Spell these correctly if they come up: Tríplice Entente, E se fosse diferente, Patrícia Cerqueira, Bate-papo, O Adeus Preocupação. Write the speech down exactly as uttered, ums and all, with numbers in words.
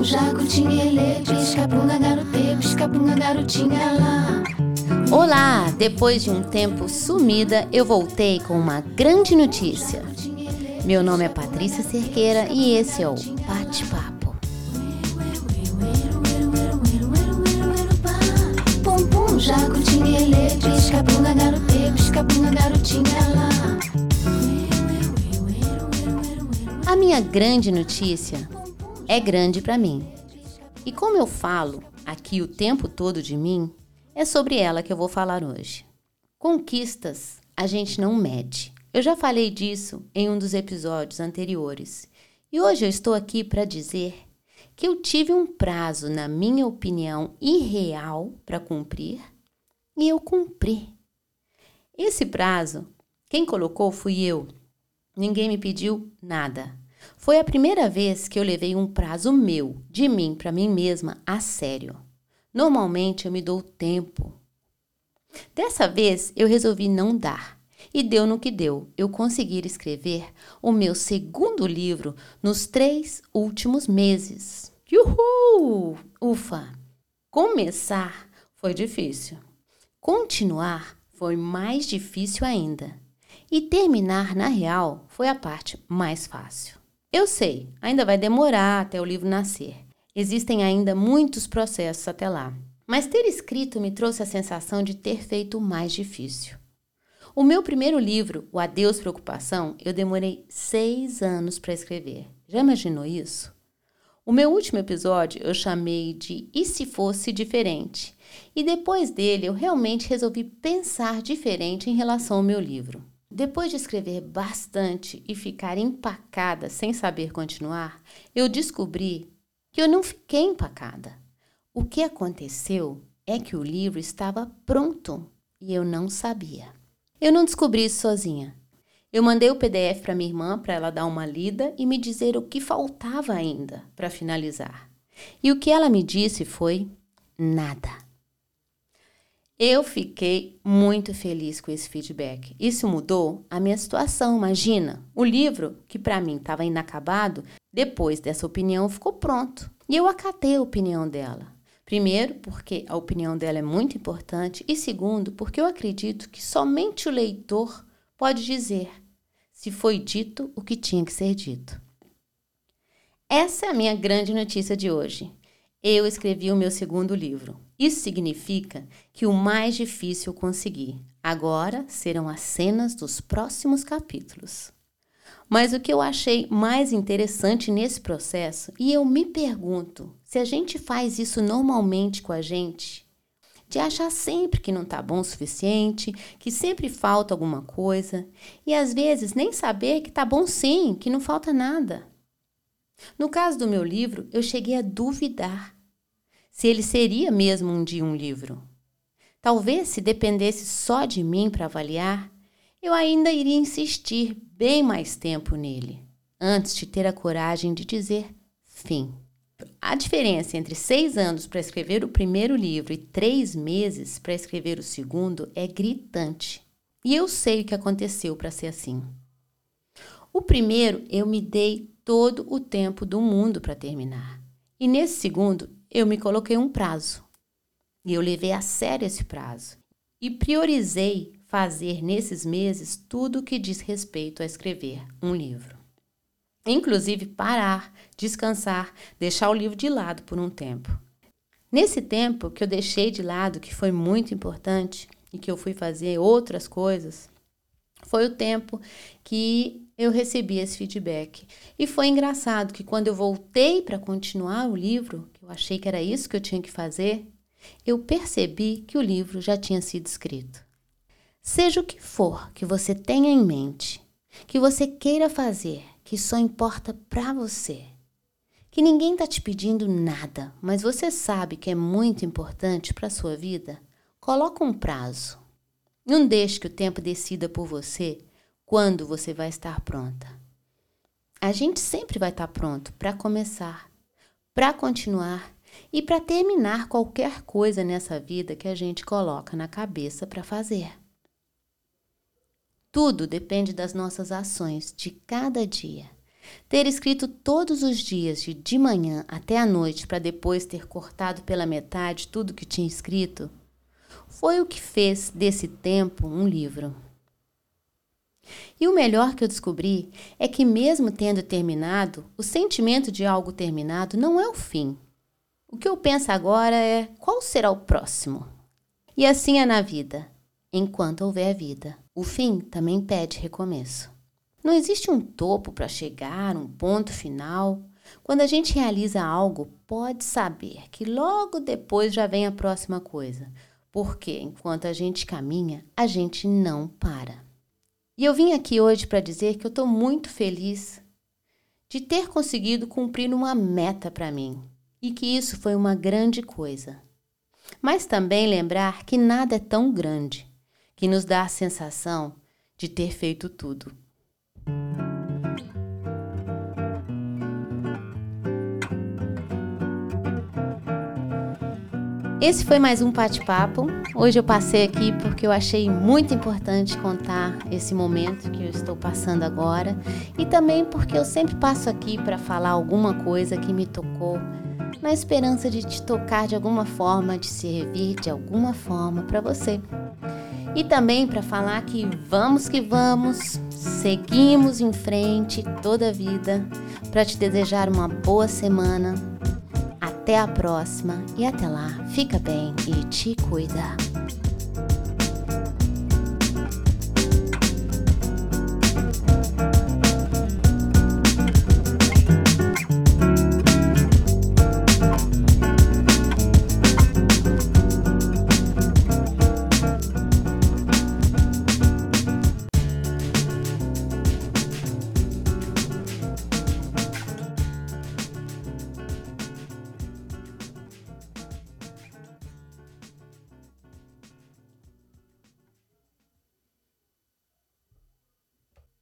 um jacutinha, ele pisca bunda, garotê, pisca bunda, garotinha lá. Olá! Depois de um tempo sumida, eu voltei com uma grande notícia. Meu nome é Patrícia Cerqueira e esse é o Bate-papo. A minha grande notícia é grande para mim. E como eu falo aqui o tempo todo de mim, é sobre ela que eu vou falar hoje. Conquistas a gente não mede. Eu já falei disso em um dos episódios anteriores. E hoje eu estou aqui para dizer que eu tive um prazo, na minha opinião, irreal para cumprir, e eu cumpri. Esse prazo, quem colocou fui eu. Ninguém me pediu nada. Foi a primeira vez que eu levei um prazo meu, de mim para mim mesma, a sério. Normalmente eu me dou tempo. Dessa vez eu resolvi não dar. E deu no que deu, eu consegui escrever o meu segundo livro nos três últimos meses. Uhul! Ufa! Começar foi difícil. Continuar foi mais difícil ainda. E terminar, na real, foi a parte mais fácil. Eu sei, ainda vai demorar até o livro nascer. Existem ainda muitos processos até lá. Mas ter escrito me trouxe a sensação de ter feito o mais difícil. O meu primeiro livro, O Adeus Preocupação, eu demorei seis anos para escrever. Já imaginou isso? O meu último episódio eu chamei de E se fosse diferente? E depois dele eu realmente resolvi pensar diferente em relação ao meu livro. Depois de escrever bastante e ficar empacada sem saber continuar, eu descobri que eu não fiquei empacada. O que aconteceu é que o livro estava pronto e eu não sabia. Eu não descobri isso sozinha. Eu mandei o P D F para minha irmã para ela dar uma lida e me dizer o que faltava ainda para finalizar. E o que ela me disse foi nada. Eu fiquei muito feliz com esse feedback. Isso mudou a minha situação, imagina. O livro, que para mim estava inacabado, depois dessa opinião ficou pronto. E eu acatei a opinião dela. Primeiro, porque a opinião dela é muito importante, e segundo, porque eu acredito que somente o leitor pode dizer se foi dito o que tinha que ser dito. Essa é a minha grande notícia de hoje. Eu escrevi o meu segundo livro. Isso significa que o mais difícil eu consegui. Agora serão as cenas dos próximos capítulos. Mas o que eu achei mais interessante nesse processo, e eu me pergunto se a gente faz isso normalmente com a gente, de achar sempre que não está bom o suficiente, que sempre falta alguma coisa, e às vezes nem saber que está bom sim, que não falta nada. No caso do meu livro, eu cheguei a duvidar se ele seria mesmo um dia um livro. Talvez se dependesse só de mim para avaliar, eu ainda iria insistir bem mais tempo nele, antes de ter a coragem de dizer fim. A diferença entre seis anos para escrever o primeiro livro e três meses para escrever o segundo é gritante. E eu sei o que aconteceu para ser assim. O primeiro, eu me dei todo o tempo do mundo para terminar. E nesse segundo, eu me coloquei um prazo. E eu levei a sério esse prazo. E priorizei fazer nesses meses tudo o que diz respeito a escrever um livro. Inclusive parar, descansar, deixar o livro de lado por um tempo. Nesse tempo que eu deixei de lado, que foi muito importante, e que eu fui fazer outras coisas, foi o tempo que eu recebi esse feedback. E foi engraçado que quando eu voltei para continuar o livro, que eu achei que era isso que eu tinha que fazer, eu percebi que o livro já tinha sido escrito. Seja o que for que você tenha em mente, que você queira fazer, que só importa para você, que ninguém está te pedindo nada, mas você sabe que é muito importante para a sua vida, coloca um prazo. Não deixe que o tempo decida por você quando você vai estar pronta. A gente sempre vai estar pronto para começar, para continuar e para terminar qualquer coisa nessa vida que a gente coloca na cabeça para fazer. Tudo depende das nossas ações de cada dia. Ter escrito todos os dias, de, de manhã até à noite, para depois ter cortado pela metade tudo que tinha escrito, foi o que fez desse tempo um livro. E o melhor que eu descobri é que, mesmo tendo terminado, o sentimento de algo terminado não é o fim. O que eu penso agora é qual será o próximo. E assim é na vida. Enquanto houver vida, o fim também pede recomeço. Não existe um topo para chegar, um ponto final. Quando a gente realiza algo, pode saber que logo depois já vem a próxima coisa. Porque enquanto a gente caminha, a gente não para. E eu vim aqui hoje para dizer que eu estou muito feliz de ter conseguido cumprir uma meta para mim. E que isso foi uma grande coisa. Mas também lembrar que nada é tão grande que nos dá a sensação de ter feito tudo. Esse foi mais um bate-papo. Hoje eu passei aqui porque eu achei muito importante contar esse momento que eu estou passando agora e também porque eu sempre passo aqui para falar alguma coisa que me tocou, na esperança de te tocar de alguma forma, de servir de alguma forma para você. E também para falar que vamos que vamos, seguimos em frente toda a vida, para te desejar uma boa semana. Até a próxima e até lá, fica bem e te cuida.